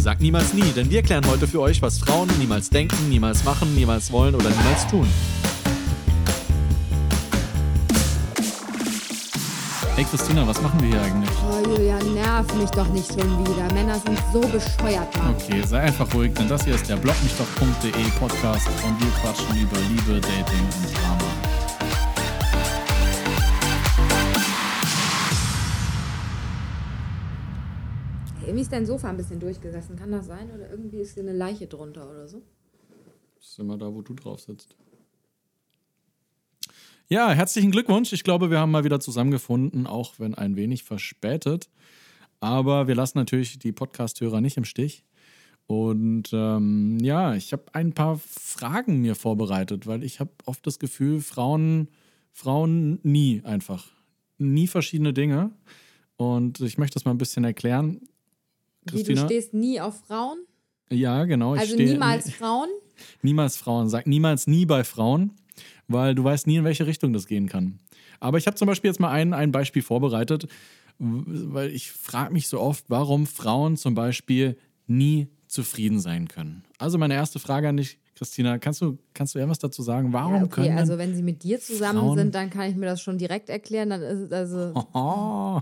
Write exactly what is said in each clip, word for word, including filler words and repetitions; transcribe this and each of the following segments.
Sagt niemals nie, denn wir klären heute für euch, was Frauen niemals denken, niemals machen, niemals wollen oder niemals tun. Hey Christina, was machen wir hier eigentlich? Oh Julia, nerv mich doch nicht schon wieder. Männer sind so bescheuert. Mann. Okay, sei einfach ruhig, denn das hier ist der blogmichtoff punkt de Podcast und wir quatschen über Liebe, Dating und Drama. Irgendwie ist dein Sofa ein bisschen durchgesessen. Kann das sein? Oder irgendwie ist hier eine Leiche drunter oder so? Das ist immer da, wo du drauf sitzt. Ja, herzlichen Glückwunsch. Ich glaube, wir haben mal wieder zusammengefunden, auch wenn ein wenig verspätet. Aber wir lassen natürlich die Podcast-Hörer nicht im Stich. Und ähm, ja, ich habe ein paar Fragen mir vorbereitet, weil ich habe oft das Gefühl, Frauen, Frauen nie einfach. Nie verschiedene Dinge. Und ich möchte das mal ein bisschen erklären. Christina, wie, du stehst nie auf Frauen? Ja, genau. Also ich stehe, niemals Frauen? Niemals Frauen. Sag niemals nie bei Frauen. Weil du weißt nie, in welche Richtung das gehen kann. Aber ich habe zum Beispiel jetzt mal ein, ein Beispiel vorbereitet, weil ich frage mich so oft, warum Frauen zum Beispiel nie zufrieden sein können. Also meine erste Frage an dich, Christina, kannst du, kannst du irgendwas dazu sagen? Warum ja, okay, können Frauen... Also wenn sie mit dir zusammen Frauen... sind, dann kann ich mir das schon direkt erklären. Dann ist es also... Oh.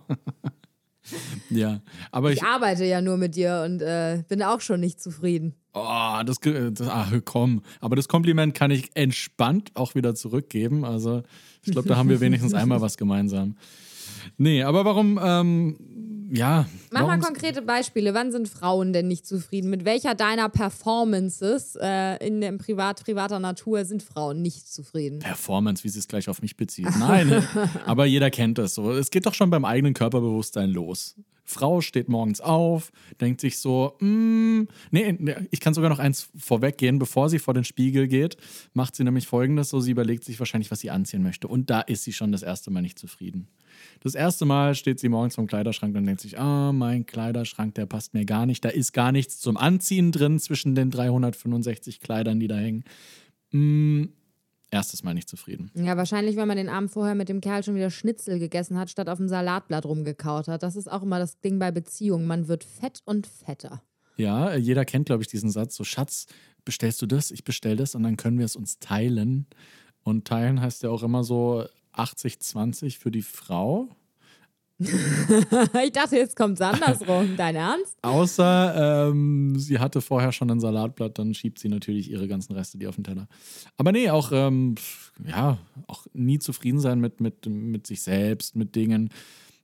Ja, aber ich, ich arbeite ja nur mit dir und äh, bin auch schon nicht zufrieden. Oh, das, das ach, komm. Aber das Kompliment kann ich entspannt auch wieder zurückgeben. Also ich glaube, da haben wir wenigstens einmal was gemeinsam. Nee, aber warum, ähm, ja. Mach warum mal konkrete Beispiele. Wann sind Frauen denn nicht zufrieden? Mit welcher deiner Performances äh, in der privat, privater Natur sind Frauen nicht zufrieden? Performance, wie sie es gleich auf mich bezieht. Nein, aber jeder kennt das so. Es geht doch schon beim eigenen Körperbewusstsein los. Frau steht morgens auf, denkt sich so, mm, nee, ich kann sogar noch eins vorweggehen, bevor sie vor den Spiegel geht, macht sie nämlich Folgendes, so sie überlegt sich wahrscheinlich, was sie anziehen möchte. Und da ist sie schon das erste Mal nicht zufrieden. Das erste Mal steht sie morgens vorm Kleiderschrank und denkt sich, ah, mein Kleiderschrank, der passt mir gar nicht. Da ist gar nichts zum Anziehen drin zwischen den dreihundertfünfundsechzig Kleidern, die da hängen. Mm, erstes Mal nicht zufrieden. Ja, wahrscheinlich, weil man den Abend vorher mit dem Kerl schon wieder Schnitzel gegessen hat, statt auf dem Salatblatt rumgekaut hat. Das ist auch immer das Ding bei Beziehungen. Man wird fett und fetter. Ja, jeder kennt, glaube ich, diesen Satz. So, Schatz, bestellst du das? Ich bestell das und dann können wir es uns teilen. Und teilen heißt ja auch immer so... achtzig zwanzig für die Frau. Ich dachte, jetzt kommt es andersrum. Dein Ernst? Außer ähm, sie hatte vorher schon ein Salatblatt, dann schiebt sie natürlich ihre ganzen Reste, die auf den Teller. Aber nee, auch, ähm, ja, auch nie zufrieden sein mit, mit, mit sich selbst, mit Dingen.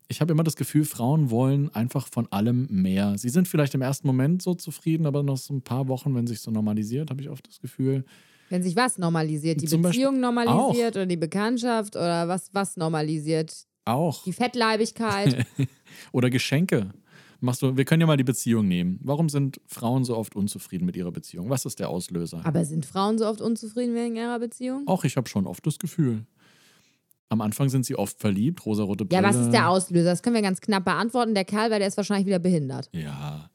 Ich habe immer das Gefühl, Frauen wollen einfach von allem mehr. Sie sind vielleicht im ersten Moment so zufrieden, aber nach so ein paar Wochen, wenn sich so normalisiert, habe ich oft das Gefühl... Wenn sich was normalisiert, die Zum Beziehung Beispiel normalisiert auch. Oder die Bekanntschaft oder was, was normalisiert? Auch. Die Fettleibigkeit. Oder Geschenke. Machst du, wir können ja mal die Beziehung nehmen. Warum sind Frauen so oft unzufrieden mit ihrer Beziehung? Was ist der Auslöser? Aber sind Frauen so oft unzufrieden wegen ihrer Beziehung? Auch, ich habe schon oft das Gefühl. Am Anfang sind sie oft verliebt, rosarote Brille. Ja, was ist der Auslöser? Das können wir ganz knapp beantworten. Der Kerl, weil der ist wahrscheinlich wieder behindert. Ja.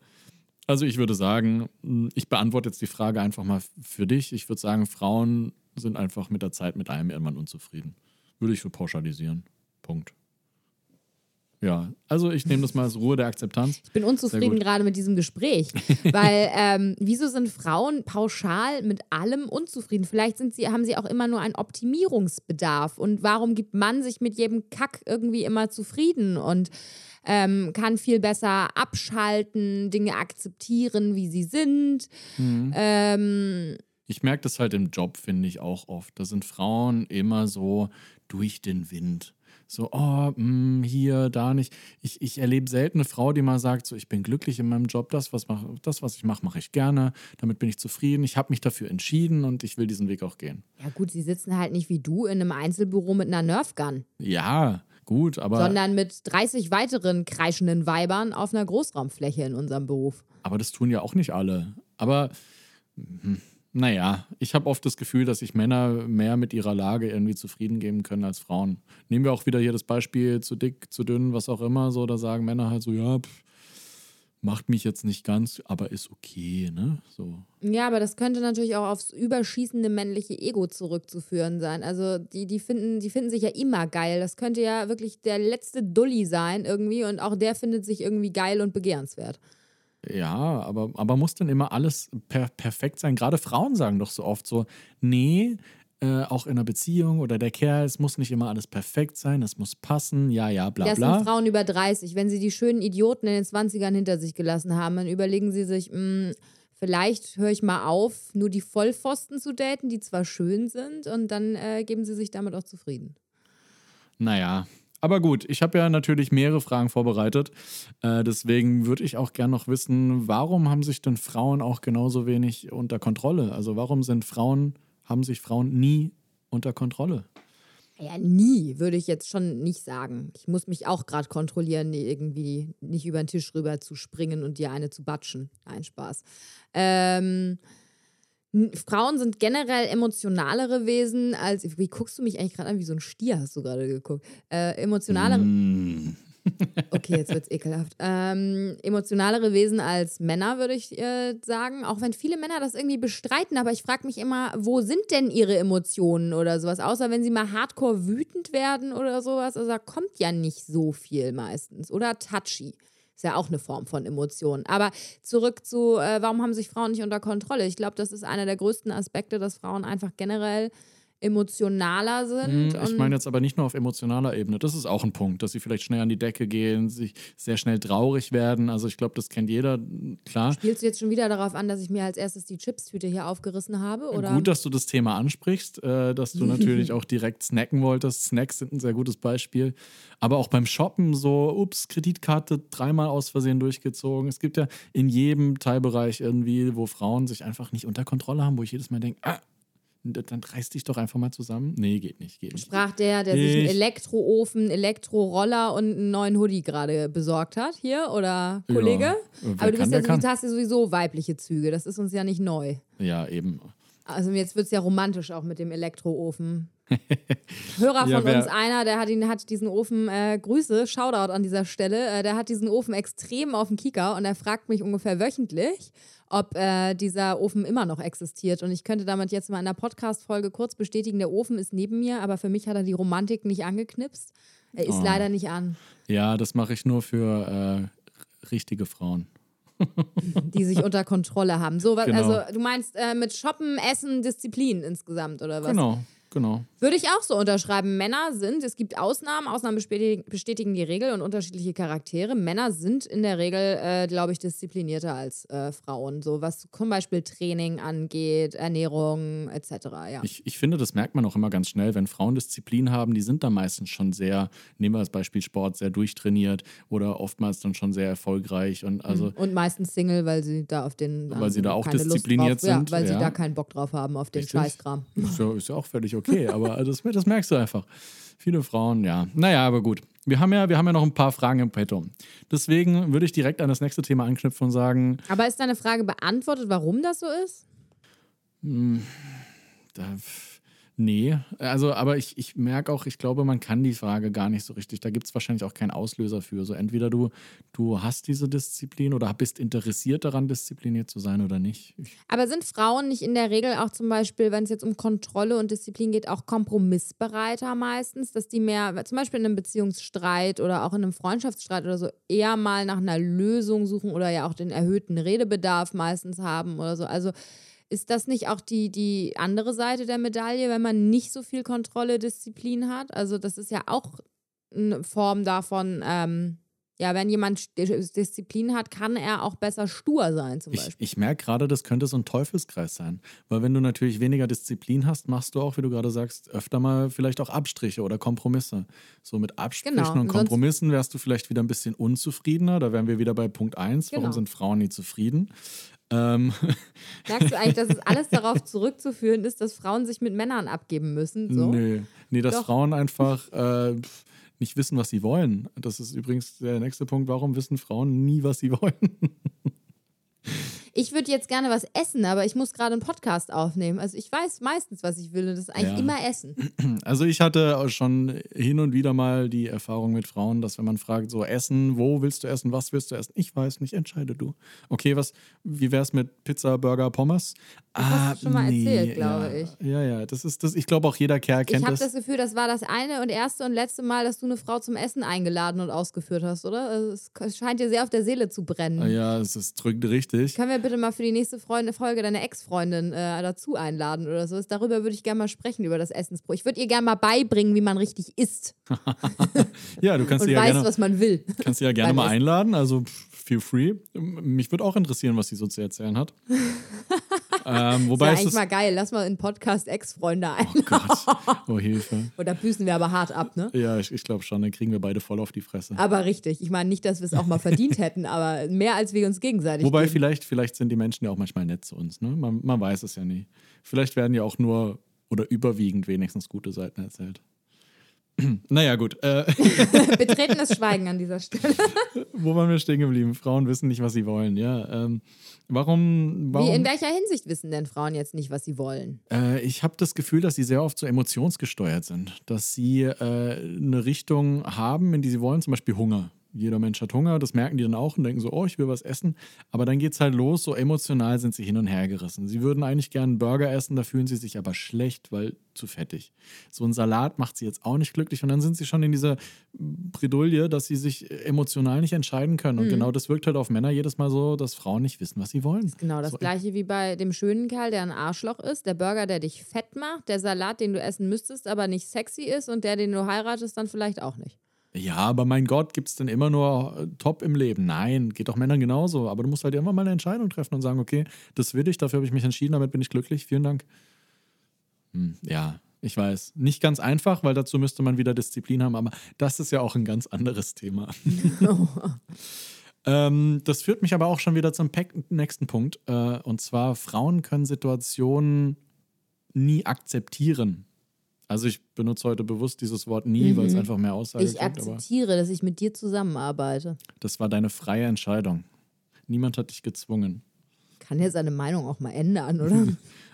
Also ich würde sagen, ich beantworte jetzt die Frage einfach mal für dich. Ich würde sagen, Frauen sind einfach mit der Zeit mit allem irgendwann unzufrieden. Würde ich so pauschalisieren. Punkt. Ja, also ich nehme das mal als Ruhe der Akzeptanz. Ich bin unzufrieden gerade mit diesem Gespräch. Weil, ähm, wieso sind Frauen pauschal mit allem unzufrieden? Vielleicht sind sie, haben sie auch immer nur einen Optimierungsbedarf. Und warum gibt man sich mit jedem Kack irgendwie immer zufrieden? Und ähm, kann viel besser abschalten, Dinge akzeptieren, wie sie sind. Mhm. Ähm, ich merke das halt im Job, finde ich, auch oft. Da sind Frauen immer so durch den Wind. So, oh, mh, hier, da nicht. Ich, ich erlebe selten eine Frau, die mal sagt, so, ich bin glücklich in meinem Job, das, was, mach, das, was ich mache, mache ich gerne, damit bin ich zufrieden, ich habe mich dafür entschieden und ich will diesen Weg auch gehen. Ja gut, sie sitzen halt nicht wie du in einem Einzelbüro mit einer Nerfgun. Ja, gut, aber... Sondern mit dreißig weiteren kreischenden Weibern auf einer Großraumfläche in unserem Beruf. Aber das tun ja auch nicht alle. Aber... Hm. Naja, ich habe oft das Gefühl, dass sich Männer mehr mit ihrer Lage irgendwie zufrieden geben können als Frauen. Nehmen wir auch wieder hier das Beispiel zu dick, zu dünn, was auch immer. So, da sagen Männer halt so, ja, pff, macht mich jetzt nicht ganz, aber ist okay, ne? So. Ja, aber das könnte natürlich auch aufs überschießende männliche Ego zurückzuführen sein. Also die, die, finden, die finden sich ja immer geil. Das könnte ja wirklich der letzte Dulli sein irgendwie und auch der findet sich irgendwie geil und begehrenswert. Ja, aber, aber muss denn immer alles per- perfekt sein? Gerade Frauen sagen doch so oft so, nee, äh, auch in einer Beziehung oder der Kerl, es muss nicht immer alles perfekt sein, es muss passen, ja, ja, bla, bla. Das sind Frauen über dreißig. Wenn sie die schönen Idioten in den zwanzigern hinter sich gelassen haben, dann überlegen sie sich, mh, vielleicht höre ich mal auf, nur die Vollpfosten zu daten, die zwar schön sind, und dann äh, geben sie sich damit auch zufrieden. Naja, aber gut, ich habe ja natürlich mehrere Fragen vorbereitet. Äh, deswegen würde ich auch gerne noch wissen, warum haben sich denn Frauen auch genauso wenig unter Kontrolle? Also warum sind Frauen, haben sich Frauen nie unter Kontrolle? Ja, nie würde ich jetzt schon nicht sagen. Ich muss mich auch gerade kontrollieren, irgendwie nicht über den Tisch rüber zu springen und dir eine zu batschen. Nein, Spaß. Ähm, Frauen sind generell emotionalere Wesen als... Wie guckst du mich eigentlich gerade an? Wie so ein Stier hast du gerade geguckt. Äh, emotionalere... Mm. Okay, jetzt wird's ekelhaft. Ähm, emotionalere Wesen als Männer, würde ich äh, sagen. Auch wenn viele Männer das irgendwie bestreiten, aber ich frage mich immer, wo sind denn ihre Emotionen oder sowas? Außer wenn sie mal hardcore wütend werden oder sowas. Also da kommt ja nicht so viel meistens. Oder touchy. Ist ja auch eine Form von Emotionen. Aber zurück zu, äh, warum haben sich Frauen nicht unter Kontrolle? Ich glaube, das ist einer der größten Aspekte, dass Frauen einfach generell emotionaler sind. Hm, ich meine jetzt aber nicht nur auf emotionaler Ebene. Das ist auch ein Punkt, dass sie vielleicht schnell an die Decke gehen, sich sehr schnell traurig werden. Also ich glaube, das kennt jeder, klar. Spielst du jetzt schon wieder darauf an, dass ich mir als erstes die Chipstüte hier aufgerissen habe? Oder? Gut, dass du das Thema ansprichst, äh, dass du natürlich auch direkt snacken wolltest. Snacks sind ein sehr gutes Beispiel. Aber auch beim Shoppen so, ups, Kreditkarte dreimal aus Versehen durchgezogen. Es gibt ja in jedem Teilbereich irgendwie, wo Frauen sich einfach nicht unter Kontrolle haben, wo ich jedes Mal denke, ah, dann reiß dich doch einfach mal zusammen. Nee, geht nicht. Geht nicht. Sprach der, der ich. sich einen Elektroofen, Elektroroller und einen neuen Hoodie gerade besorgt hat. Hier, oder Kollege? Ja, aber du, kann, bist ja, du hast ja sowieso weibliche Züge. Das ist uns ja nicht neu. Ja, eben. Also jetzt wird es ja romantisch auch mit dem Elektroofen. Hörer ja, von uns, einer, der hat, ihn, hat diesen Ofen, äh, Grüße, Shoutout an dieser Stelle, äh, der hat diesen Ofen extrem auf dem Kieker und er fragt mich ungefähr wöchentlich, ob äh, dieser Ofen immer noch existiert, und ich könnte damit jetzt mal in einer Podcast-Folge kurz bestätigen, der Ofen ist neben mir, aber für mich hat er die Romantik nicht angeknipst, er ist oh. leider nicht an. Ja, das mache ich nur für äh, richtige Frauen. Die sich unter Kontrolle haben. So, was, genau. Also du meinst äh, mit Shoppen, Essen, Disziplin insgesamt, oder was? Genau. Genau. Würde ich auch so unterschreiben. Männer sind, es gibt Ausnahmen, Ausnahmen bestätigen, bestätigen die Regel und unterschiedliche Charaktere. Männer sind in der Regel, äh, glaube ich, disziplinierter als äh, Frauen. So was zum Beispiel Training angeht, Ernährung et cetera. Ja. Ich, ich finde, das merkt man auch immer ganz schnell, wenn Frauen Disziplin haben, die sind dann meistens schon sehr, nehmen wir als Beispiel Sport, sehr durchtrainiert oder oftmals dann schon sehr erfolgreich. Und, also, und meistens Single, weil sie da auf den weil sie da auch diszipliniert sind. Ja, weil ja. sie da keinen Bock drauf haben auf den Richtig. Scheißkram. Ist ja, ist ja auch völlig okay. Okay, aber das, das merkst du einfach. Viele Frauen, ja. Naja, aber gut. Wir haben, ja, wir haben ja noch ein paar Fragen im Petto. Deswegen würde ich direkt an das nächste Thema anknüpfen und sagen... Aber ist deine Frage beantwortet, warum das so ist? Mh, da, nee. Also, aber ich, ich merke auch, ich glaube, man kann die Frage gar nicht so richtig. Da gibt es wahrscheinlich auch keinen Auslöser für. So entweder du, du hast diese Disziplin oder bist interessiert daran, diszipliniert zu sein oder nicht. Ich aber sind Frauen nicht in der Regel auch zum Beispiel, wenn es jetzt um Kontrolle und Disziplin geht, auch kompromissbereiter meistens? Dass die mehr, zum Beispiel in einem Beziehungsstreit oder auch in einem Freundschaftsstreit oder so, eher mal nach einer Lösung suchen oder ja auch den erhöhten Redebedarf meistens haben oder so. Also ist das nicht auch die, die andere Seite der Medaille, wenn man nicht so viel Kontrolle, Disziplin hat? Also das ist ja auch eine Form davon, ähm, ja, wenn jemand Disziplin hat, kann er auch besser stur sein zum Beispiel. Ich, ich merke gerade, das könnte so ein Teufelskreis sein. Weil wenn du natürlich weniger Disziplin hast, machst du auch, wie du gerade sagst, öfter mal vielleicht auch Abstriche oder Kompromisse. So mit Abstrichen genau. und Kompromissen wärst du vielleicht wieder ein bisschen unzufriedener. Da wären wir wieder bei Punkt eins. Genau. Warum sind Frauen nie zufrieden? Ähm. Merkst du eigentlich, dass es alles darauf zurückzuführen ist, dass Frauen sich mit Männern abgeben müssen? So? Nee. nee, dass Doch. Frauen einfach äh, nicht wissen, was sie wollen. Das ist übrigens der nächste Punkt. Warum wissen Frauen nie, was sie wollen? ich würde jetzt gerne was essen, aber ich muss gerade einen Podcast aufnehmen. Also ich weiß meistens, was ich will, und das ist eigentlich ja. immer Essen. Also ich hatte auch schon hin und wieder mal die Erfahrung mit Frauen, dass wenn man fragt, so Essen, wo willst du essen, was willst du essen? Ich weiß nicht, entscheide du. Okay, was, wie wär's mit Pizza, Burger, Pommes? Das ah, hast du schon mal nee, erzählt, glaube ja, ich. Ja, ja, das ist das. Ich glaube auch jeder Kerl kennt das. Ich habe das. das Gefühl, das war das eine und erste und letzte Mal, dass du eine Frau zum Essen eingeladen und ausgeführt hast, oder? Also es scheint dir sehr auf der Seele zu brennen. Ja, es ist drückend richtig. Können wir bitte mal für die nächste Freund- Folge deine Ex-Freundin äh, dazu einladen oder so? Darüber würde ich gerne mal sprechen, über das Essensbrot. Ich würde ihr gerne mal beibringen, wie man richtig isst. Ja, du kannst und sie ja weißt, gerne, was man will. Kannst du ja gerne mal Essen. Einladen, also feel free. Mich würde auch interessieren, was sie so zu erzählen hat. Ähm, wobei das ist ja eigentlich mal geil. Lass mal in Podcast Ex-Freunde ein. Oh Gott, oh Hilfe. Und da büßen wir aber hart ab, ne? Ja, ich, ich glaube schon, dann kriegen wir beide voll auf die Fresse. Aber richtig. Ich meine nicht, dass wir es auch mal verdient hätten, aber mehr als wir uns gegenseitig Wobei geben. vielleicht, vielleicht sind die Menschen ja auch manchmal nett zu uns, ne? Man, man weiß es ja nie. Vielleicht werden ja auch nur oder überwiegend wenigstens gute Seiten erzählt. Naja, gut. Äh. Betretenes Schweigen an dieser Stelle. Wo waren wir stehen geblieben? Frauen wissen nicht, was sie wollen. Ja, ähm, warum, warum? Wie, in welcher Hinsicht wissen denn Frauen jetzt nicht, was sie wollen? Äh, ich habe das Gefühl, dass sie sehr oft so emotionsgesteuert sind. Dass sie äh, eine Richtung haben, in die sie wollen. Zum Beispiel Hunger. Jeder Mensch hat Hunger, das merken die dann auch und denken so, oh, ich will was essen. Aber dann geht's halt los, so emotional sind sie hin und her gerissen. Sie würden eigentlich gerne einen Burger essen, da fühlen sie sich aber schlecht, weil zu fettig. So ein Salat macht sie jetzt auch nicht glücklich und dann sind sie schon in dieser Bredouille, dass sie sich emotional nicht entscheiden können. Und mhm. genau das wirkt halt auf Männer jedes Mal so, dass Frauen nicht wissen, was sie wollen. Das ist genau das so, Gleiche wie bei dem schönen Kerl, der ein Arschloch ist, der Burger, der dich fett macht, der Salat, den du essen müsstest, aber nicht sexy ist und der, den du heiratest, dann vielleicht auch nicht. Ja, aber mein Gott, gibt es denn immer nur top im Leben? Nein, geht auch Männern genauso. Aber du musst halt immer mal eine Entscheidung treffen und sagen, okay, das will ich, dafür habe ich mich entschieden, damit bin ich glücklich, vielen Dank. Hm, ja, ich weiß. Nicht ganz einfach, weil dazu müsste man wieder Disziplin haben, aber das ist ja auch ein ganz anderes Thema. Oh. ähm, das führt mich aber auch schon wieder zum nächsten Punkt. Äh, und zwar, Frauen können Situationen nie akzeptieren. Also ich benutze heute bewusst dieses Wort nie, mhm. weil es einfach mehr Aussage gibt. Ich kriegt, akzeptiere, aber dass ich mit dir zusammenarbeite. Das war deine freie Entscheidung. Niemand hat dich gezwungen. Kann ja seine Meinung auch mal ändern, oder?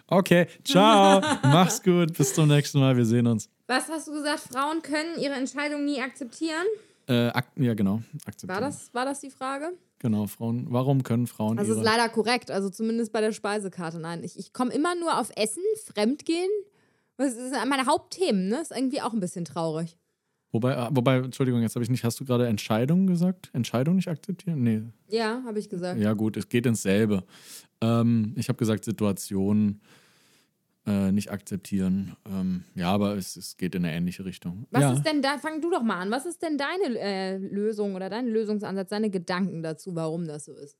Okay, ciao. Mach's gut. Bis zum nächsten Mal. Wir sehen uns. Was hast du gesagt? Frauen können ihre Entscheidung nie akzeptieren? Äh, ak- ja, genau. Akzeptieren. War das, war das die Frage? Genau, Frauen. Warum können Frauen also ihre... Das ist leider korrekt. Also zumindest bei der Speisekarte. Nein, ich, ich komme immer nur auf Essen, Fremdgehen. Das sind meine Hauptthemen, ne? Das ist irgendwie auch ein bisschen traurig. Wobei, wobei, Entschuldigung, jetzt habe ich nicht, hast du gerade Entscheidung gesagt? Entscheidung nicht akzeptieren? Nee. Ja, habe ich gesagt. Ja gut, es geht ins selbe. Ähm, ich habe gesagt, Situationen äh, nicht akzeptieren. Ähm, ja, aber es, es geht in eine ähnliche Richtung. Was ja. ist denn da, fang du doch mal an, was ist denn deine äh, Lösung oder dein Lösungsansatz, deine Gedanken dazu, warum das so ist?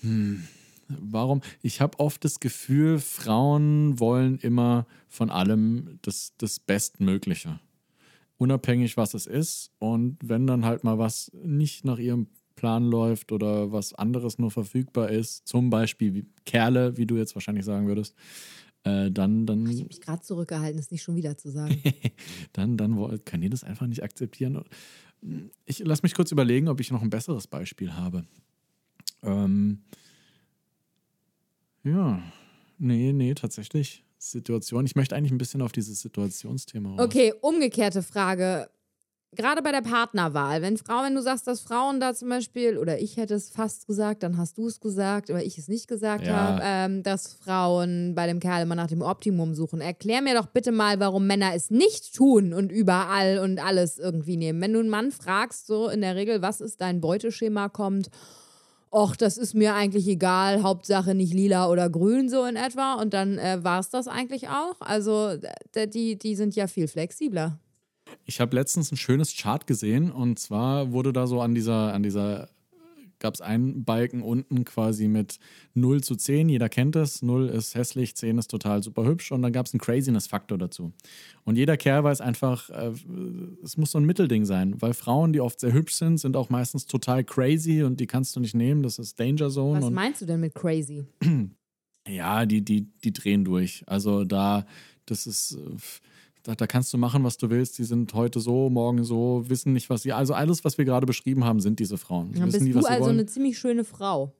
Hm. Warum? Ich habe oft das Gefühl, Frauen wollen immer von allem das, das Bestmögliche. Unabhängig, was es ist. Und wenn dann halt mal was nicht nach ihrem Plan läuft oder was anderes nur verfügbar ist, zum Beispiel wie Kerle, wie du jetzt wahrscheinlich sagen würdest, äh, dann... dann Ach, ich habe mich gerade zurückgehalten, das nicht schon wieder zu sagen. dann dann kann die das einfach nicht akzeptieren. Ich lass mich kurz überlegen, ob ich noch ein besseres Beispiel habe. Ähm... Ja, nee, nee, tatsächlich. Situation. Ich möchte eigentlich ein bisschen auf dieses Situationsthema raus. Okay, umgekehrte Frage. Gerade bei der Partnerwahl, wenn Frauen, wenn du sagst, dass Frauen da zum Beispiel, oder ich hätte es fast gesagt, dann hast du es gesagt, aber ich es nicht gesagt ja. habe, ähm, dass Frauen bei dem Kerl immer nach dem Optimum suchen. Erklär mir doch bitte mal, warum Männer es nicht tun und überall und alles irgendwie nehmen. Wenn du einen Mann fragst, so in der Regel, was ist dein Beuteschema, kommt, och, das ist mir eigentlich egal, Hauptsache nicht lila oder grün, so in etwa. Und dann äh, war es das eigentlich auch. Also d- die, die sind ja viel flexibler. Ich habe letztens ein schönes Chart gesehen und zwar wurde da so an dieser, an dieser gab es einen Balken unten quasi mit null zu zehn, jeder kennt das, null ist hässlich, zehn ist total super hübsch und dann gab es einen Craziness-Faktor dazu. Und jeder Kerl weiß einfach, äh, es muss so ein Mittelding sein, weil Frauen, die oft sehr hübsch sind, sind auch meistens total crazy und die kannst du nicht nehmen, das ist Danger Zone. Was und meinst du denn mit crazy? Ja, die, die, die drehen durch. Also da, das ist... Da, da kannst du machen, was du willst. Die sind heute so, morgen so, wissen nicht, was sie... Also alles, was wir gerade beschrieben haben, sind diese Frauen. Dann bist nie, du was also wollen. Eine ziemlich schöne Frau.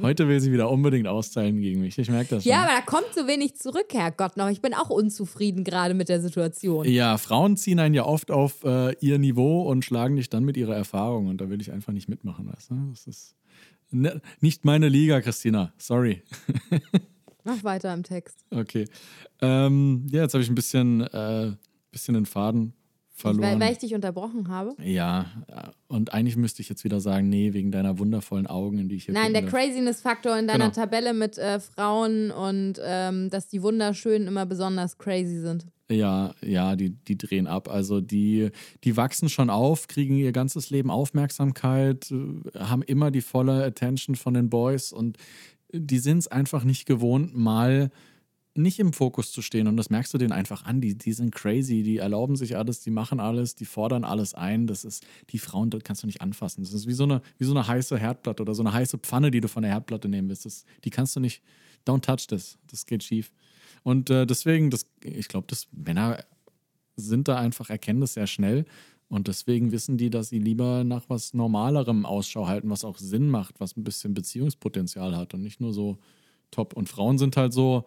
Heute will sie wieder unbedingt austeilen gegen mich. Ich merke das schon. Ja, aber da kommt so wenig zurück, Herrgott noch. Ich bin auch unzufrieden gerade mit der Situation. Ja, Frauen ziehen einen ja oft auf äh, ihr Niveau und schlagen dich dann mit ihrer Erfahrung. Und da will ich einfach nicht mitmachen. Weißt du? Das ist ne, nicht meine Liga, Christina. Sorry. Mach weiter im Text. Okay. Ähm, ja, jetzt habe ich ein bisschen, äh, bisschen den Faden verloren. Weil, weil ich dich unterbrochen habe? Ja, und eigentlich müsste ich jetzt wieder sagen, nee, wegen deiner wundervollen Augen, in die ich hier Nein, der Craziness-Faktor in deiner genau. Tabelle mit äh, Frauen und ähm, dass die Wunderschönen immer besonders crazy sind. Ja, ja, die, die drehen ab. Also die, die wachsen schon auf, kriegen ihr ganzes Leben Aufmerksamkeit, haben immer die volle Attention von den Boys und die sind es einfach nicht gewohnt, mal nicht im Fokus zu stehen. Und das merkst du denen einfach an. Die, die sind crazy, die erlauben sich alles, die machen alles, die fordern alles ein. Das ist, die Frauen, das kannst du nicht anfassen. Das ist wie so eine, wie so eine heiße Herdplatte oder so eine heiße Pfanne, die du von der Herdplatte nehmen willst. Das, die kannst du nicht, don't touch this. Das geht schief. Und äh, deswegen, das, ich glaube, dass Männer sind da einfach, erkennen das sehr schnell. Und deswegen wissen die, dass sie lieber nach was Normalerem Ausschau halten, was auch Sinn macht, was ein bisschen Beziehungspotenzial hat und nicht nur so top. Und Frauen sind halt so,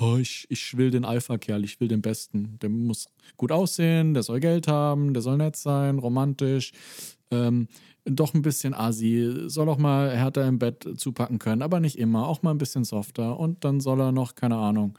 oh, ich, ich will den Alpha-Kerl, ich will den Besten. Der muss gut aussehen, der soll Geld haben, der soll nett sein, romantisch, ähm, doch ein bisschen assi, soll auch mal härter im Bett zupacken können, aber nicht immer, auch mal ein bisschen softer. Und dann soll er noch, keine Ahnung,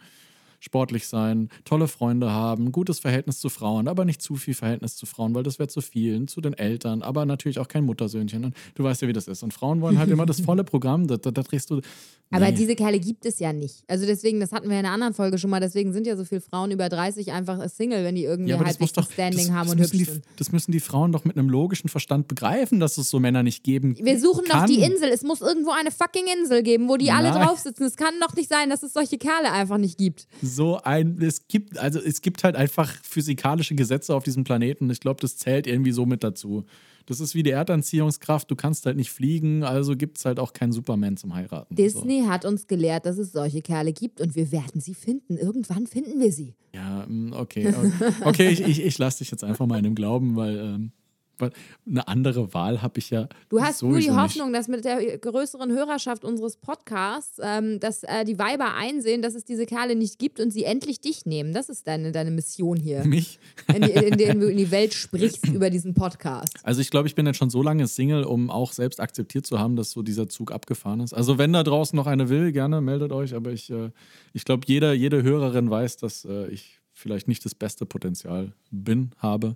sportlich sein, tolle Freunde haben, gutes Verhältnis zu Frauen, aber nicht zu viel Verhältnis zu Frauen, weil das wäre zu viel, zu den Eltern, aber natürlich auch kein Muttersöhnchen. Und du weißt ja, wie das ist. Und Frauen wollen halt immer das volle Programm, da, da, da drehst du... Nee. Aber diese Kerle gibt es ja nicht. Also deswegen, das hatten wir in einer anderen Folge schon mal, deswegen sind ja so viele Frauen über dreißig einfach Single, wenn die irgendwie ja, halt doch, Standing das, haben das und hübsch die, sind. Das müssen die Frauen doch mit einem logischen Verstand begreifen, dass es so Männer nicht geben kann. Wir suchen doch die Insel. Es muss irgendwo eine fucking Insel geben, wo die Nein. alle drauf sitzen. Es kann doch nicht sein, dass es solche Kerle einfach nicht gibt. So ein, es gibt, also es gibt halt einfach physikalische Gesetze auf diesem Planeten. Ich glaube, das zählt irgendwie so mit dazu. Das ist wie die Erdanziehungskraft, du kannst halt nicht fliegen, also gibt es halt auch keinen Superman zum Heiraten. Disney so. Hat uns gelehrt, dass es solche Kerle gibt und wir werden sie finden. Irgendwann finden wir sie. Ja, okay. Okay, ich, ich, ich lasse dich jetzt einfach mal in dem Glauben, weil... Ähm eine andere Wahl habe ich ja. Du hast nur die Hoffnung, nicht. Dass mit der größeren Hörerschaft unseres Podcasts, ähm, dass äh, die Weiber einsehen, dass es diese Kerle nicht gibt und sie endlich dich nehmen. Das ist deine, deine Mission hier. Mich? In die, in, die, in die Welt sprichst über diesen Podcast. Also ich glaube, ich bin jetzt schon so lange Single, um auch selbst akzeptiert zu haben, dass so dieser Zug abgefahren ist. Also wenn da draußen noch eine will, gerne meldet euch. Aber ich, äh, ich glaube, jeder, jede Hörerin weiß, dass äh, ich vielleicht nicht das beste Potenzial bin, habe.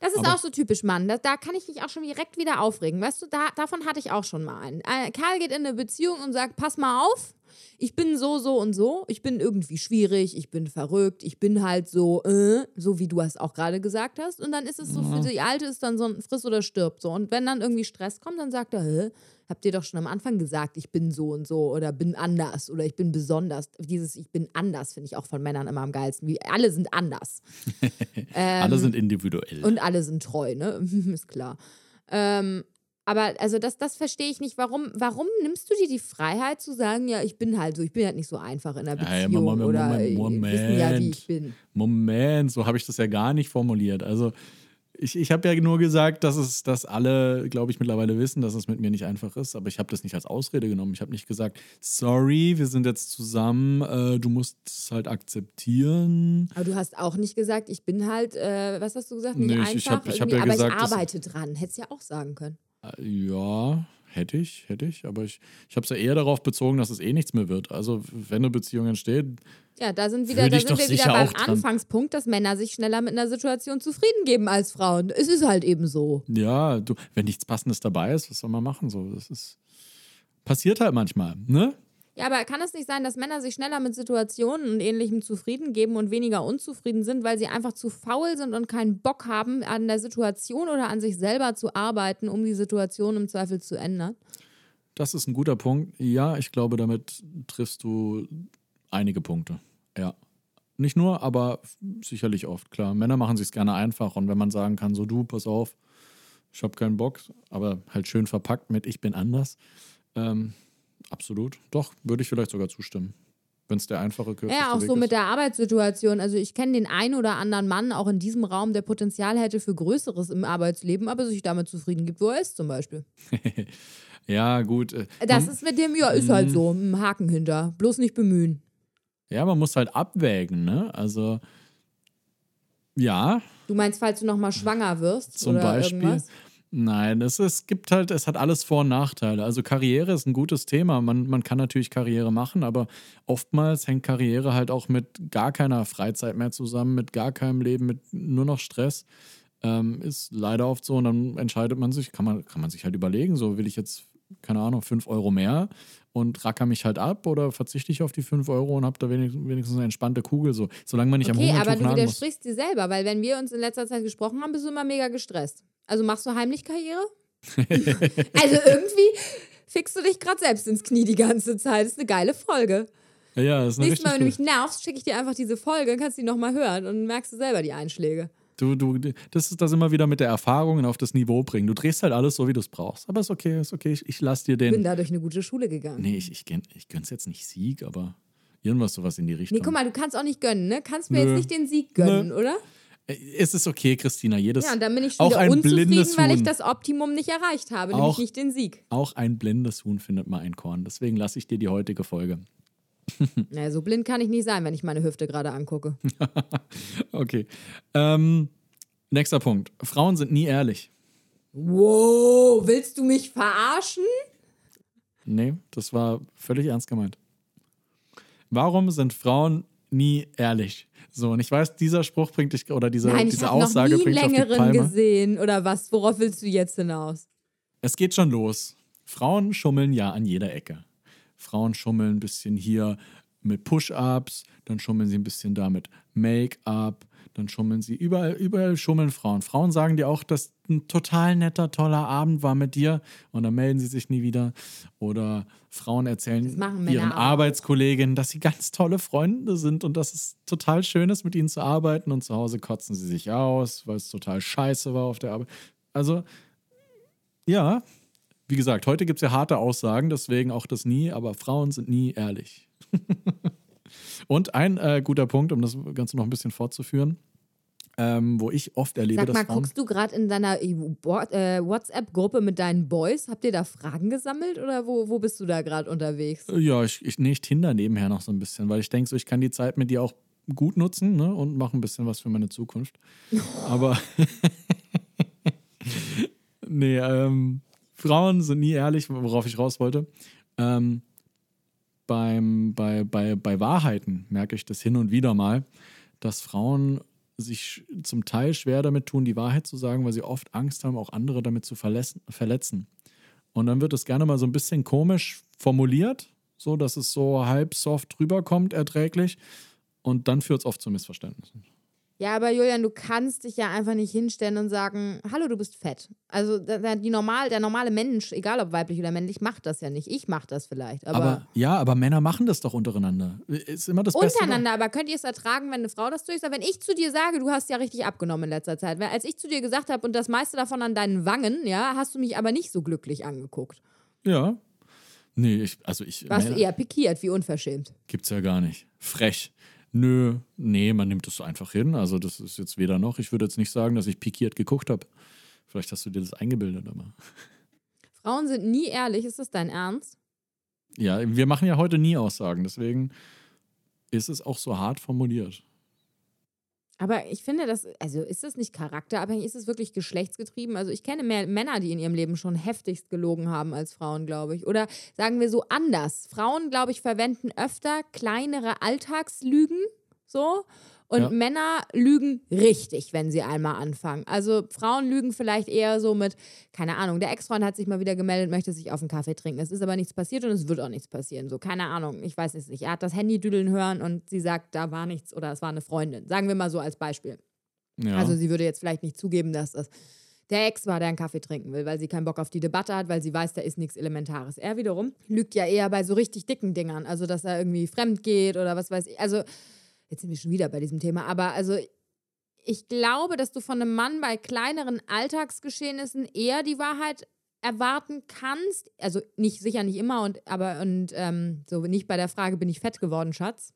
Das ist aber auch so typisch, Mann. Da, da kann ich mich auch schon direkt wieder aufregen. Weißt du, da, davon hatte ich auch schon mal einen. Ein Kerl geht in eine Beziehung und sagt, pass mal auf, ich bin so, so und so. Ich bin irgendwie schwierig, ich bin verrückt, ich bin halt so, äh, so wie du es auch gerade gesagt hast. Und dann ist es so, ja. Für die Alte ist dann so ein Friss oder stirb. So. Und wenn dann irgendwie Stress kommt, dann sagt er, hä, habt ihr doch schon am Anfang gesagt, ich bin so und so oder bin anders oder ich bin besonders. Dieses ich bin anders finde ich auch von Männern immer am geilsten. Wie, alle sind anders. ähm, alle sind individuell. Und alle sind treu, ne? Ist klar. Ähm, aber also das, das verstehe ich nicht. Warum, warum nimmst du dir die Freiheit zu sagen, ja, ich bin halt so, ich bin halt nicht so einfach in einer Beziehung ja, ja, Moment, oder Moment, Moment. Wissen ja, wie ich bin. Moment, so habe ich das ja gar nicht formuliert. Also Ich, ich habe ja nur gesagt, dass es, dass alle, glaube ich, mittlerweile wissen, dass es mit mir nicht einfach ist. Aber ich habe das nicht als Ausrede genommen. Ich habe nicht gesagt, sorry, wir sind jetzt zusammen, äh, du musst es halt akzeptieren. Aber du hast auch nicht gesagt, ich bin halt, äh, was hast du gesagt? Nicht nee, einfach, ich hab, ich hab ja aber gesagt, ich arbeite dran. Hättest du ja auch sagen können. Ja, hätte ich, hätte ich. Aber ich, ich habe es ja eher darauf bezogen, dass es eh nichts mehr wird. Also wenn eine Beziehung entsteht, ja, da sind, wieder, da sind wir wieder beim Anfangspunkt, dass Männer sich schneller mit einer Situation zufrieden geben als Frauen. Es ist halt eben so. Ja, du, wenn nichts Passendes dabei ist, was soll man machen? So, das ist, passiert halt manchmal, ne? Ja, aber kann es nicht sein, dass Männer sich schneller mit Situationen und Ähnlichem zufrieden geben und weniger unzufrieden sind, weil sie einfach zu faul sind und keinen Bock haben, an der Situation oder an sich selber zu arbeiten, um die Situation im Zweifel zu ändern? Das ist ein guter Punkt. Ja, ich glaube, damit triffst du einige Punkte. Ja. Nicht nur, aber sicherlich oft, klar. Männer machen es sich gerne einfach und wenn man sagen kann, so du, pass auf, ich habe keinen Bock, aber halt schön verpackt mit ich bin anders, ähm, absolut. Doch, würde ich vielleicht sogar zustimmen. Wenn es der einfache, kürzeste Weg ist. Ja, auch so mit der Arbeitssituation. Also ich kenne den einen oder anderen Mann auch in diesem Raum, der Potenzial hätte für Größeres im Arbeitsleben, aber sich damit zufrieden gibt, wo er ist zum Beispiel. Ja, gut. Das man, ist mit dem, ja, ist halt so, ein Haken hinter. Bloß nicht bemühen. Ja, man muss halt abwägen, ne? Also, ja. Du meinst, falls du nochmal schwanger wirst zum oder Beispiel, irgendwas? Nein, es, es gibt halt, es hat alles Vor- und Nachteile. Also Karriere ist ein gutes Thema. Man, man kann natürlich Karriere machen, aber oftmals hängt Karriere halt auch mit gar keiner Freizeit mehr zusammen, mit gar keinem Leben, mit nur noch Stress. Ähm, ist leider oft so. Und dann entscheidet man sich, kann man, kann man sich halt überlegen, so will ich jetzt, keine Ahnung, fünf Euro mehr und racker mich halt ab oder verzichte ich auf die fünf Euro und habe da wenigstens eine entspannte Kugel, so, solange man nicht okay, am Hungertuch nagen muss. Okay, aber du widersprichst dir selber, weil wenn wir uns in letzter Zeit gesprochen haben, bist du immer mega gestresst. Also machst du heimlich Karriere? Also irgendwie fickst du dich gerade selbst ins Knie die ganze Zeit. Das ist eine geile Folge. Ja, das ist eine richtig Mal, wenn du mich nervst, schicke ich dir einfach diese Folge, kannst die nochmal hören und merkst du selber die Einschläge. Du, du, das ist das immer wieder mit der Erfahrung und auf das Niveau bringen. Du drehst halt alles so, wie du es brauchst. Aber ist okay, ist okay. Ich, ich lass dir den. Ich bin dadurch eine gute Schule gegangen. Nee, ich, ich, ich gönn's jetzt nicht Sieg, aber irgendwas sowas in die Richtung. Nee, guck mal, du kannst auch nicht gönnen, ne? Kannst mir Nö. jetzt nicht den Sieg gönnen, Nö. oder? Es ist okay, Christina. Jedes, ja, und dann bin ich schon wieder unzufrieden, weil ich das Optimum nicht erreicht habe, auch, nämlich nicht den Sieg. Auch ein blindes Huhn findet mal ein Korn. Deswegen lasse ich dir die heutige Folge. Naja, so blind kann ich nicht sein, wenn ich meine Hüfte gerade angucke. Okay. Ähm, nächster Punkt. Frauen sind nie ehrlich. Wow, willst du mich verarschen? Nee, das war völlig ernst gemeint. Warum sind Frauen nie ehrlich? So, und ich weiß, dieser Spruch bringt dich, oder diese, Nein, diese Aussage bringt dich auf die Palme. Nein, ich habe noch nie einen längeren gesehen, oder was? Worauf willst du jetzt hinaus? Es geht schon los. Frauen schummeln ja an jeder Ecke. Frauen schummeln ein bisschen hier mit Push-Ups, dann schummeln sie ein bisschen da mit Make-up, dann schummeln sie, überall, überall schummeln Frauen. Frauen sagen dir auch, dass ein total netter, toller Abend war mit dir und dann melden sie sich nie wieder. Oder Frauen erzählen ihren Arbeitskolleginnen, dass sie ganz tolle Freunde sind und dass es total schön ist, mit ihnen zu arbeiten und zu Hause kotzen sie sich aus, weil es total scheiße war auf der Arbeit. Also, ja. Wie gesagt, heute gibt es ja harte Aussagen, deswegen auch das nie, aber Frauen sind nie ehrlich. Und ein äh, guter Punkt, um das Ganze noch ein bisschen fortzuführen, ähm, wo ich oft erlebe, dass Sag mal, dass Frauen guckst du gerade in deiner äh, WhatsApp-Gruppe mit deinen Boys? Habt ihr da Fragen gesammelt oder wo, wo bist du da gerade unterwegs? Ja, ich, ich, nee, ich Tinder nebenher noch so ein bisschen, weil ich denke so, ich kann die Zeit mit dir auch gut nutzen, ne, und mache ein bisschen was für meine Zukunft. Aber nee, ähm Frauen sind nie ehrlich, worauf ich raus wollte. Ähm, beim, bei, bei, bei Wahrheiten merke ich das hin und wieder mal, dass Frauen sich zum Teil schwer damit tun, die Wahrheit zu sagen, weil sie oft Angst haben, auch andere damit zu verletzen. Und dann wird es gerne mal so ein bisschen komisch formuliert, so dass es so halb soft rüberkommt, erträglich. Und dann führt es oft zu Missverständnissen. Ja, aber Julian, du kannst dich ja einfach nicht hinstellen und sagen, hallo, du bist fett. Also die normal, der normale Mensch, egal ob weiblich oder männlich, macht das ja nicht. Ich mach das vielleicht. Aber, aber ja, aber Männer machen das doch untereinander. Ist immer das Beste. Untereinander, aber könnt ihr es ertragen, wenn eine Frau das durchsagt? Wenn ich zu dir sage, du hast ja richtig abgenommen in letzter Zeit. Als ich zu dir gesagt habe und das meiste davon an deinen Wangen, ja, hast du mich aber nicht so glücklich angeguckt. Ja. Nee, ich, also ich... Warst du eher pikiert, wie unverschämt. Gibt's ja gar nicht. Frech. Nö, nee, man nimmt das so einfach hin. Also das ist jetzt weder noch. Ich würde jetzt nicht sagen, dass ich pikiert geguckt habe. Vielleicht hast du dir das eingebildet, aber... Frauen sind nie ehrlich. Ist das dein Ernst? Ja, wir machen ja heute nie Aussagen. Deswegen ist es auch so hart formuliert. Aber ich finde, das, also ist das nicht charakterabhängig? Ist es wirklich geschlechtsgetrieben? Also ich kenne mehr Männer, die in ihrem Leben schon heftigst gelogen haben als Frauen, glaube ich. Oder sagen wir so anders. Frauen, glaube ich, verwenden öfter kleinere Alltagslügen, so. Und ja. Männer lügen richtig, wenn sie einmal anfangen. Also Frauen lügen vielleicht eher so mit, keine Ahnung, der Ex-Freund hat sich mal wieder gemeldet, möchte sich auf einen Kaffee trinken. Es ist aber nichts passiert und es wird auch nichts passieren. So, keine Ahnung, ich weiß es nicht. Er hat das Handy düdeln hören und sie sagt, da war nichts oder es war eine Freundin. Sagen wir mal so als Beispiel. Ja. Also sie würde jetzt vielleicht nicht zugeben, dass das der Ex war, der einen Kaffee trinken will, weil sie keinen Bock auf die Debatte hat, weil sie weiß, da ist nichts Elementares. Er wiederum lügt ja eher bei so richtig dicken Dingern. Also dass er irgendwie fremd geht oder was weiß ich. Also... Jetzt sind wir schon wieder bei diesem Thema, aber also ich glaube, dass du von einem Mann bei kleineren Alltagsgeschehnissen eher die Wahrheit erwarten kannst, also nicht sicher nicht immer und aber und ähm, so nicht bei der Frage, bin ich fett geworden, Schatz.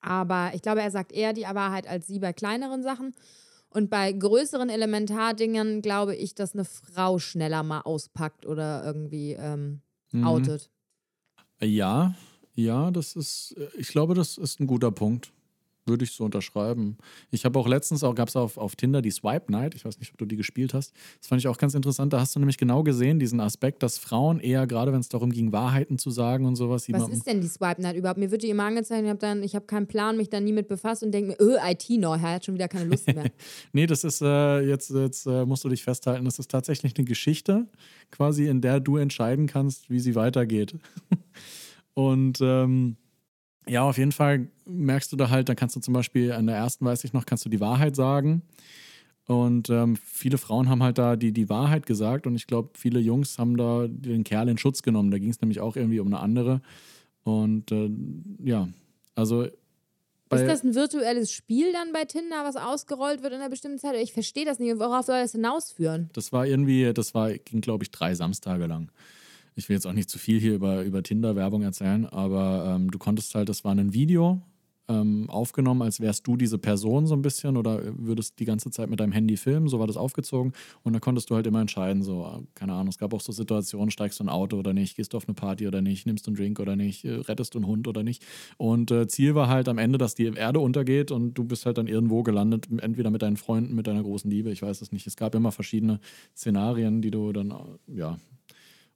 Aber ich glaube, er sagt eher die Wahrheit als sie bei kleineren Sachen. Und bei größeren Elementardingen glaube ich, dass eine Frau schneller mal auspackt oder irgendwie ähm, outet. Ja, ja, das ist, ich glaube, das ist ein guter Punkt. Würde ich so unterschreiben. Ich habe auch letztens, auch gab es auf, auf Tinder die Swipe Night, ich weiß nicht, ob du die gespielt hast. Das fand ich auch ganz interessant. Da hast du nämlich genau gesehen, diesen Aspekt, dass Frauen eher, gerade wenn es darum ging, Wahrheiten zu sagen und sowas. Was ist denn die Swipe Night überhaupt? Mir wird die immer angezeigt, ich habe hab keinen Plan, mich da nie mit befasst und denke mir, öh, I T-Neuheit, hat schon wieder keine Lust mehr. Nee, das ist, äh, jetzt, jetzt äh, musst du dich festhalten, das ist tatsächlich eine Geschichte, quasi, in der du entscheiden kannst, wie sie weitergeht. Und, ähm, ja, auf jeden Fall merkst du da halt, dann kannst du zum Beispiel an der ersten, weiß ich noch, kannst du die Wahrheit sagen. Und ähm, viele Frauen haben halt da die, die Wahrheit gesagt und ich glaube, viele Jungs haben da den Kerl in Schutz genommen. Da ging es nämlich auch irgendwie um eine andere. Und äh, ja, also... Ist das ein virtuelles Spiel dann bei Tinder, was ausgerollt wird in einer bestimmten Zeit? Ich verstehe das nicht. Worauf soll das hinausführen? Das war irgendwie, das war, ging glaube ich drei Samstage lang. Ich will jetzt auch nicht zu viel hier über, über Tinder-Werbung erzählen, aber ähm, du konntest halt, das war ein Video ähm, aufgenommen, als wärst du diese Person so ein bisschen oder würdest die ganze Zeit mit deinem Handy filmen, so war das aufgezogen und da konntest du halt immer entscheiden, so, keine Ahnung, es gab auch so Situationen, steigst du in ein Auto oder nicht, gehst du auf eine Party oder nicht, nimmst du einen Drink oder nicht, rettest du einen Hund oder nicht und äh, Ziel war halt am Ende, dass die Erde untergeht und du bist halt dann irgendwo gelandet, entweder mit deinen Freunden, mit deiner großen Liebe, ich weiß es nicht, es gab immer verschiedene Szenarien, die du dann, ja...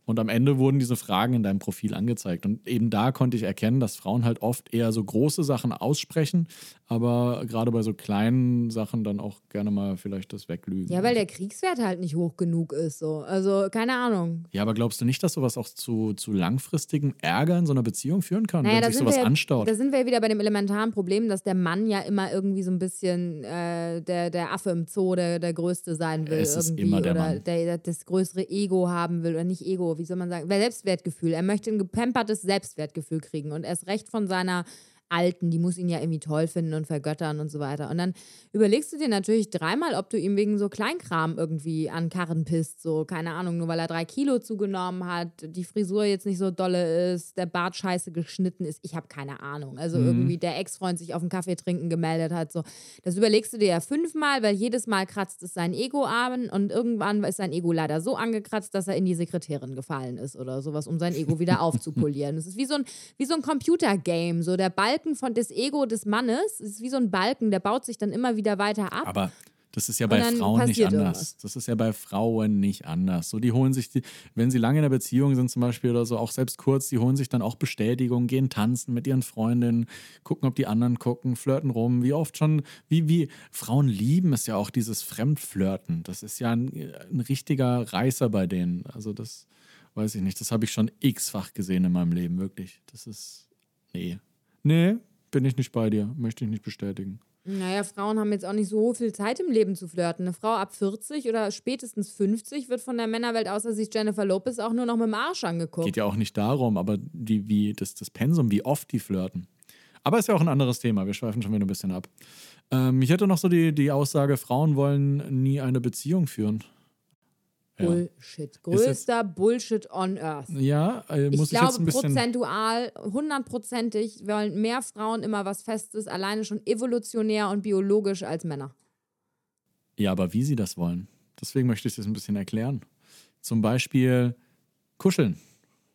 Und am Ende wurden diese Fragen in deinem Profil angezeigt. Und eben da konnte ich erkennen, dass Frauen halt oft eher so große Sachen aussprechen, aber gerade bei so kleinen Sachen dann auch gerne mal vielleicht das weglügen. Ja, weil der Kriegswert halt nicht hoch genug ist. So. Also keine Ahnung. Ja, aber glaubst du nicht, dass sowas auch zu, zu langfristigem Ärger in so einer Beziehung führen kann, naja, wenn sich sowas wir, anstaut? Da sind wir wieder bei dem elementaren Problem, dass der Mann ja immer irgendwie so ein bisschen äh, der, der Affe im Zoo, der, der Größte sein will. Es irgendwie ist immer der oder Mann. Der, der das größere Ego haben will oder nicht Ego. Wie soll man sagen, Selbstwertgefühl. Er möchte ein gepampertes Selbstwertgefühl kriegen und erst recht von seiner Alten, die muss ihn ja irgendwie toll finden und vergöttern und so weiter. Und dann überlegst du dir natürlich dreimal, ob du ihm wegen so Kleinkram irgendwie an Karren pisst, so, keine Ahnung, nur weil er drei Kilo zugenommen hat, die Frisur jetzt nicht so dolle ist, der Bart scheiße geschnitten ist, ich habe keine Ahnung. Also mhm. irgendwie der Ex-Freund sich auf einen Kaffee trinken gemeldet hat, so. Das überlegst du dir ja fünfmal, weil jedes Mal kratzt es sein Ego an und irgendwann ist sein Ego leider so angekratzt, dass er in die Sekretärin gefallen ist oder sowas, um sein Ego wieder aufzupolieren. Das ist wie so ein, wie so ein Computergame, so der Ball von des Ego des Mannes, ist wie so ein Balken, der baut sich dann immer wieder weiter ab. Aber das ist ja bei Frauen nicht anders. Irgendwas. Das ist ja bei Frauen nicht anders. So, die holen sich, die, wenn sie lange in der Beziehung sind zum Beispiel oder so, auch selbst kurz, die holen sich dann auch Bestätigung, gehen tanzen mit ihren Freundinnen, gucken, ob die anderen gucken, flirten rum. Wie oft schon, wie, wie Frauen lieben es ja auch, dieses Fremdflirten. Das ist ja ein, ein richtiger Reißer bei denen. Also das weiß ich nicht. Das habe ich schon x-fach gesehen in meinem Leben, wirklich. Das ist, nee. Nee, bin ich nicht bei dir. Möchte ich nicht bestätigen. Naja, Frauen haben jetzt auch nicht so viel Zeit im Leben zu flirten. Eine Frau ab vierzig oder spätestens fünfzig wird von der Männerwelt, außer sie ist Jennifer Lopez, auch nur noch mit dem Arsch angeguckt. Geht ja auch nicht darum, aber die, wie, das, das Pensum, wie oft die flirten. Aber ist ja auch ein anderes Thema. Wir schweifen schon wieder ein bisschen ab. Ähm, ich hätte noch so die, die Aussage, Frauen wollen nie eine Beziehung führen. Bullshit. Ja. Größter jetzt, Bullshit on Earth. Ja, äh, muss ich, ich glaube, jetzt ein bisschen prozentual, hundertprozentig wollen mehr Frauen immer was Festes, alleine schon evolutionär und biologisch als Männer. Ja, aber wie sie das wollen, deswegen möchte ich das ein bisschen erklären. Zum Beispiel kuscheln.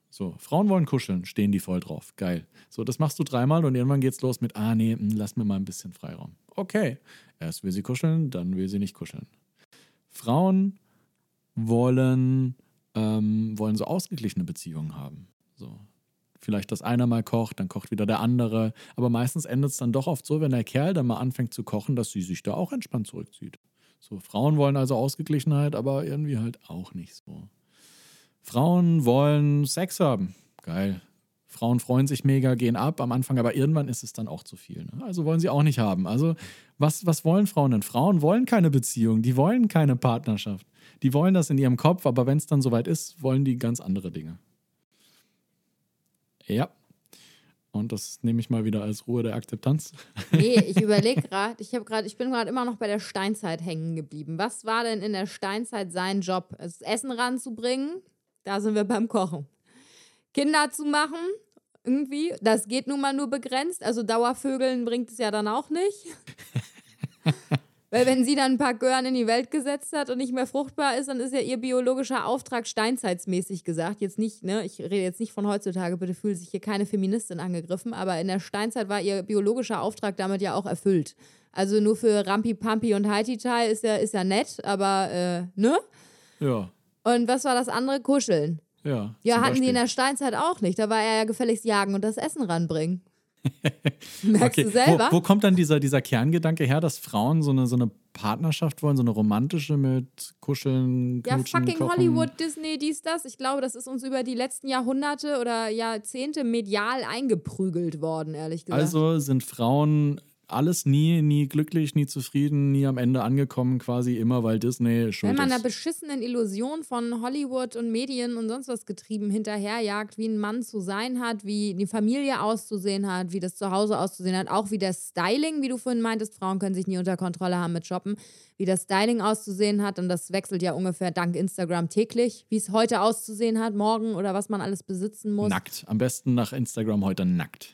So, Frauen wollen kuscheln, stehen die voll drauf. Geil. So, das machst du dreimal und irgendwann geht's los mit, ah nee, mh, lass mir mal ein bisschen Freiraum. Okay. Erst will sie kuscheln, dann will sie nicht kuscheln. Frauen wollen, ähm, wollen so ausgeglichene Beziehungen haben. So. Vielleicht, dass einer mal kocht, dann kocht wieder der andere. Aber meistens endet es dann doch oft so, wenn der Kerl dann mal anfängt zu kochen, dass sie sich da auch entspannt zurückzieht. So, Frauen wollen also Ausgeglichenheit, aber irgendwie halt auch nicht so. Frauen wollen Sex haben. Geil. Frauen freuen sich mega, gehen ab am Anfang, aber irgendwann ist es dann auch zu viel. Ne? Also wollen sie auch nicht haben. Also was, was wollen Frauen denn? Frauen wollen keine Beziehung, die wollen keine Partnerschaft. Die wollen das in ihrem Kopf, aber wenn es dann soweit ist, wollen die ganz andere Dinge. Ja. Und das nehme ich mal wieder als Ruhe der Akzeptanz. Nee, ich überlege gerade. Ich, ich bin gerade immer noch bei der Steinzeit hängen geblieben. Was war denn in der Steinzeit sein Job? Das Essen ranzubringen, da sind wir beim Kochen. Kinder zu machen, irgendwie, das geht nun mal nur begrenzt. Also Dauervögeln bringt es ja dann auch nicht. Weil wenn sie dann ein paar Gören in die Welt gesetzt hat und nicht mehr fruchtbar ist, dann ist ja ihr biologischer Auftrag steinzeitsmäßig gesagt. Jetzt nicht, ne? Ich rede jetzt nicht von heutzutage, bitte fühlt sich hier keine Feministin angegriffen, aber in der Steinzeit war ihr biologischer Auftrag damit ja auch erfüllt. Also nur für Rampi Pampi und Haititai ist ja, ist ja nett, aber äh, ne? Ja. Und was war das andere? Kuscheln. Ja. Ja, hatten die in der Steinzeit auch nicht. Da war er ja gefälligst jagen und das Essen ranbringen. Merkst okay. du selber? Wo, wo kommt dann dieser, dieser Kerngedanke her, dass Frauen so eine, so eine Partnerschaft wollen, so eine romantische mit Kuscheln, Knutschen, ja, fucking Kochen. Hollywood, Disney, dies, das. Ich glaube, das ist uns über die letzten Jahrhunderte oder Jahrzehnte medial eingeprügelt worden, ehrlich gesagt. Also sind Frauen alles nie, nie glücklich, nie zufrieden, nie am Ende angekommen, quasi immer, weil Disney schuld ist. Wenn man einer beschissenen Illusion von Hollywood und Medien und sonst was getrieben hinterherjagt, wie ein Mann zu sein hat, wie die Familie auszusehen hat, wie das Zuhause auszusehen hat, auch wie das Styling, wie du vorhin meintest, Frauen können sich nie unter Kontrolle haben mit Shoppen, wie das Styling auszusehen hat, und das wechselt ja ungefähr dank Instagram täglich, wie es heute auszusehen hat, morgen oder was man alles besitzen muss. Nackt, am besten nach Instagram heute nackt.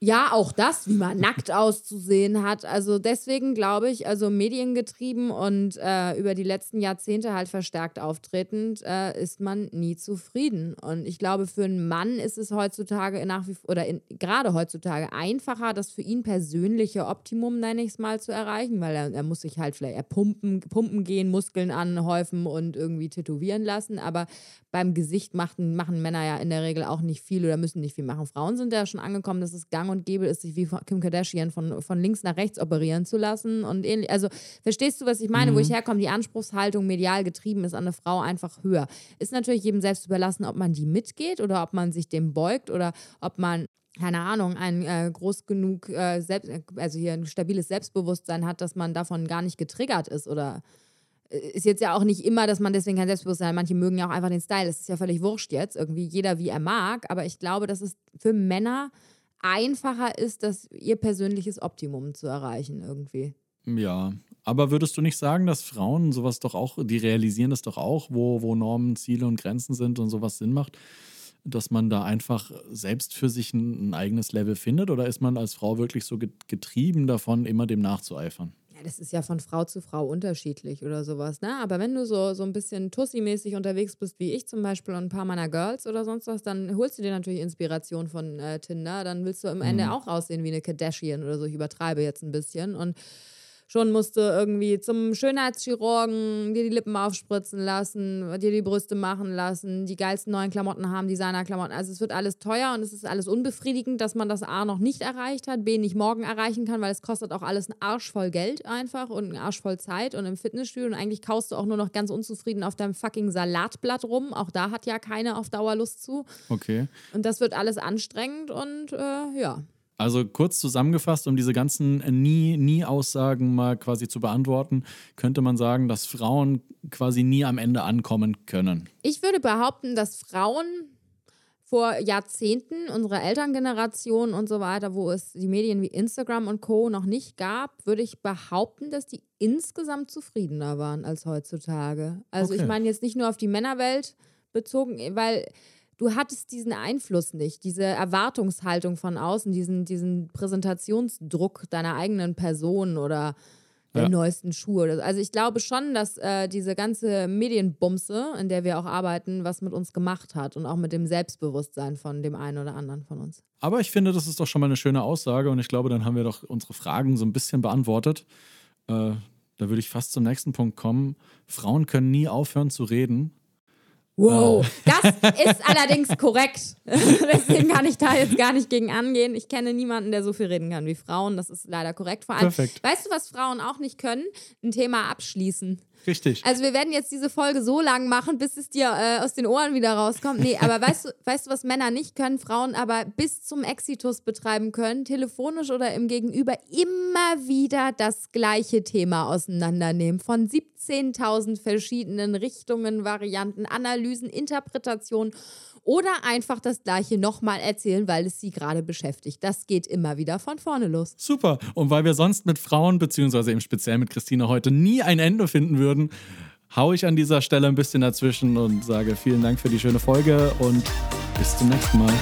Ja, auch das, wie man nackt auszusehen hat. Also deswegen glaube ich, also mediengetrieben und äh, über die letzten Jahrzehnte halt verstärkt auftretend, äh, ist man nie zufrieden. Und ich glaube, für einen Mann ist es heutzutage nach wie vor, oder in, gerade heutzutage einfacher, das für ihn persönliche Optimum, nenne ich es mal, zu erreichen, weil er, er muss sich halt vielleicht er pumpen, pumpen gehen, Muskeln anhäufen und irgendwie tätowieren lassen. Aber beim Gesicht machen, machen Männer ja in der Regel auch nicht viel oder müssen nicht viel machen. Frauen sind ja schon angekommen, dass es gang und gäbe ist, sich wie Kim Kardashian von, von links nach rechts operieren zu lassen und ähnlich. Also verstehst du, was ich meine? Mhm. Wo ich herkomme, die Anspruchshaltung medial getrieben ist an eine Frau einfach höher. Ist natürlich jedem selbst überlassen, ob man die mitgeht oder ob man sich dem beugt oder ob man, keine Ahnung, ein äh, groß genug, äh, selbst, also hier ein stabiles Selbstbewusstsein hat, dass man davon gar nicht getriggert ist oder ist jetzt ja auch nicht immer, dass man deswegen kein Selbstbewusstsein hat. Manche mögen ja auch einfach den Style. Es ist ja völlig wurscht jetzt, irgendwie jeder wie er mag, aber ich glaube, dass es für Männer einfacher ist, das ihr persönliches Optimum zu erreichen irgendwie. Ja, aber würdest du nicht sagen, dass Frauen sowas doch auch, die realisieren das doch auch, wo, wo Normen, Ziele und Grenzen sind und sowas Sinn macht, dass man da einfach selbst für sich ein, ein eigenes Level findet? Oder ist man als Frau wirklich so getrieben davon, immer dem nachzueifern? Ja, das ist ja von Frau zu Frau unterschiedlich oder sowas, ne? Aber wenn du so, so ein bisschen Tussi-mäßig unterwegs bist, wie ich zum Beispiel und ein paar meiner Girls oder sonst was, dann holst du dir natürlich Inspiration von äh, Tinder. Dann willst du am Ende mhm. auch aussehen wie eine Kardashian oder so. Ich übertreibe jetzt ein bisschen. Und schon musst du irgendwie zum Schönheitschirurgen, dir die Lippen aufspritzen lassen, dir die Brüste machen lassen, die geilsten neuen Klamotten haben, Designerklamotten. Also es wird alles teuer und es ist alles unbefriedigend, dass man das A noch nicht erreicht hat, B nicht morgen erreichen kann, weil es kostet auch alles einen Arsch voll Geld einfach und einen Arsch voll Zeit und im Fitnessstudio. Und eigentlich kaust du auch nur noch ganz unzufrieden auf deinem fucking Salatblatt rum. Auch da hat ja keiner auf Dauer Lust zu. Okay. Und das wird alles anstrengend und äh, ja. Also kurz zusammengefasst, um diese ganzen nie, nie Aussagen mal quasi zu beantworten, könnte man sagen, dass Frauen quasi nie am Ende ankommen können. Ich würde behaupten, dass Frauen vor Jahrzehnten, unserer Elterngeneration und so weiter, wo es die Medien wie Instagram und Co. noch nicht gab, würde ich behaupten, dass die insgesamt zufriedener waren als heutzutage. Also okay. Ich meine jetzt nicht nur auf die Männerwelt bezogen, weil du hattest diesen Einfluss nicht, diese Erwartungshaltung von außen, diesen, diesen Präsentationsdruck deiner eigenen Person oder der ja. neuesten Schuhe. Oder so. Also ich glaube schon, dass äh, diese ganze Medienbumse, in der wir auch arbeiten, was mit uns gemacht hat und auch mit dem Selbstbewusstsein von dem einen oder anderen von uns. Aber ich finde, das ist doch schon mal eine schöne Aussage und ich glaube, dann haben wir doch unsere Fragen so ein bisschen beantwortet. Äh, da würde ich fast zum nächsten Punkt kommen. Frauen können nie aufhören zu reden. Wow, das ist allerdings korrekt. Deswegen kann ich da jetzt gar nicht gegen angehen. Ich kenne niemanden, der so viel reden kann wie Frauen. Das ist leider korrekt. Vor allem, Perfekt. Weißt du, was Frauen auch nicht können? Ein Thema abschließen. Richtig. Also wir werden jetzt diese Folge so lang machen, bis es dir äh, aus den Ohren wieder rauskommt. Nee, aber weißt du, weißt du, was Männer nicht können, Frauen aber bis zum Exitus betreiben können, telefonisch oder im Gegenüber immer wieder das gleiche Thema auseinandernehmen. Von siebzehntausend verschiedenen Richtungen, Varianten, Analysen, Interpretationen oder einfach das Gleiche nochmal erzählen, weil es sie gerade beschäftigt. Das geht immer wieder von vorne los. Super. Und weil wir sonst mit Frauen, beziehungsweise eben speziell mit Christina heute, nie ein Ende finden würden, haue ich an dieser Stelle ein bisschen dazwischen und sage vielen Dank für die schöne Folge und bis zum nächsten Mal.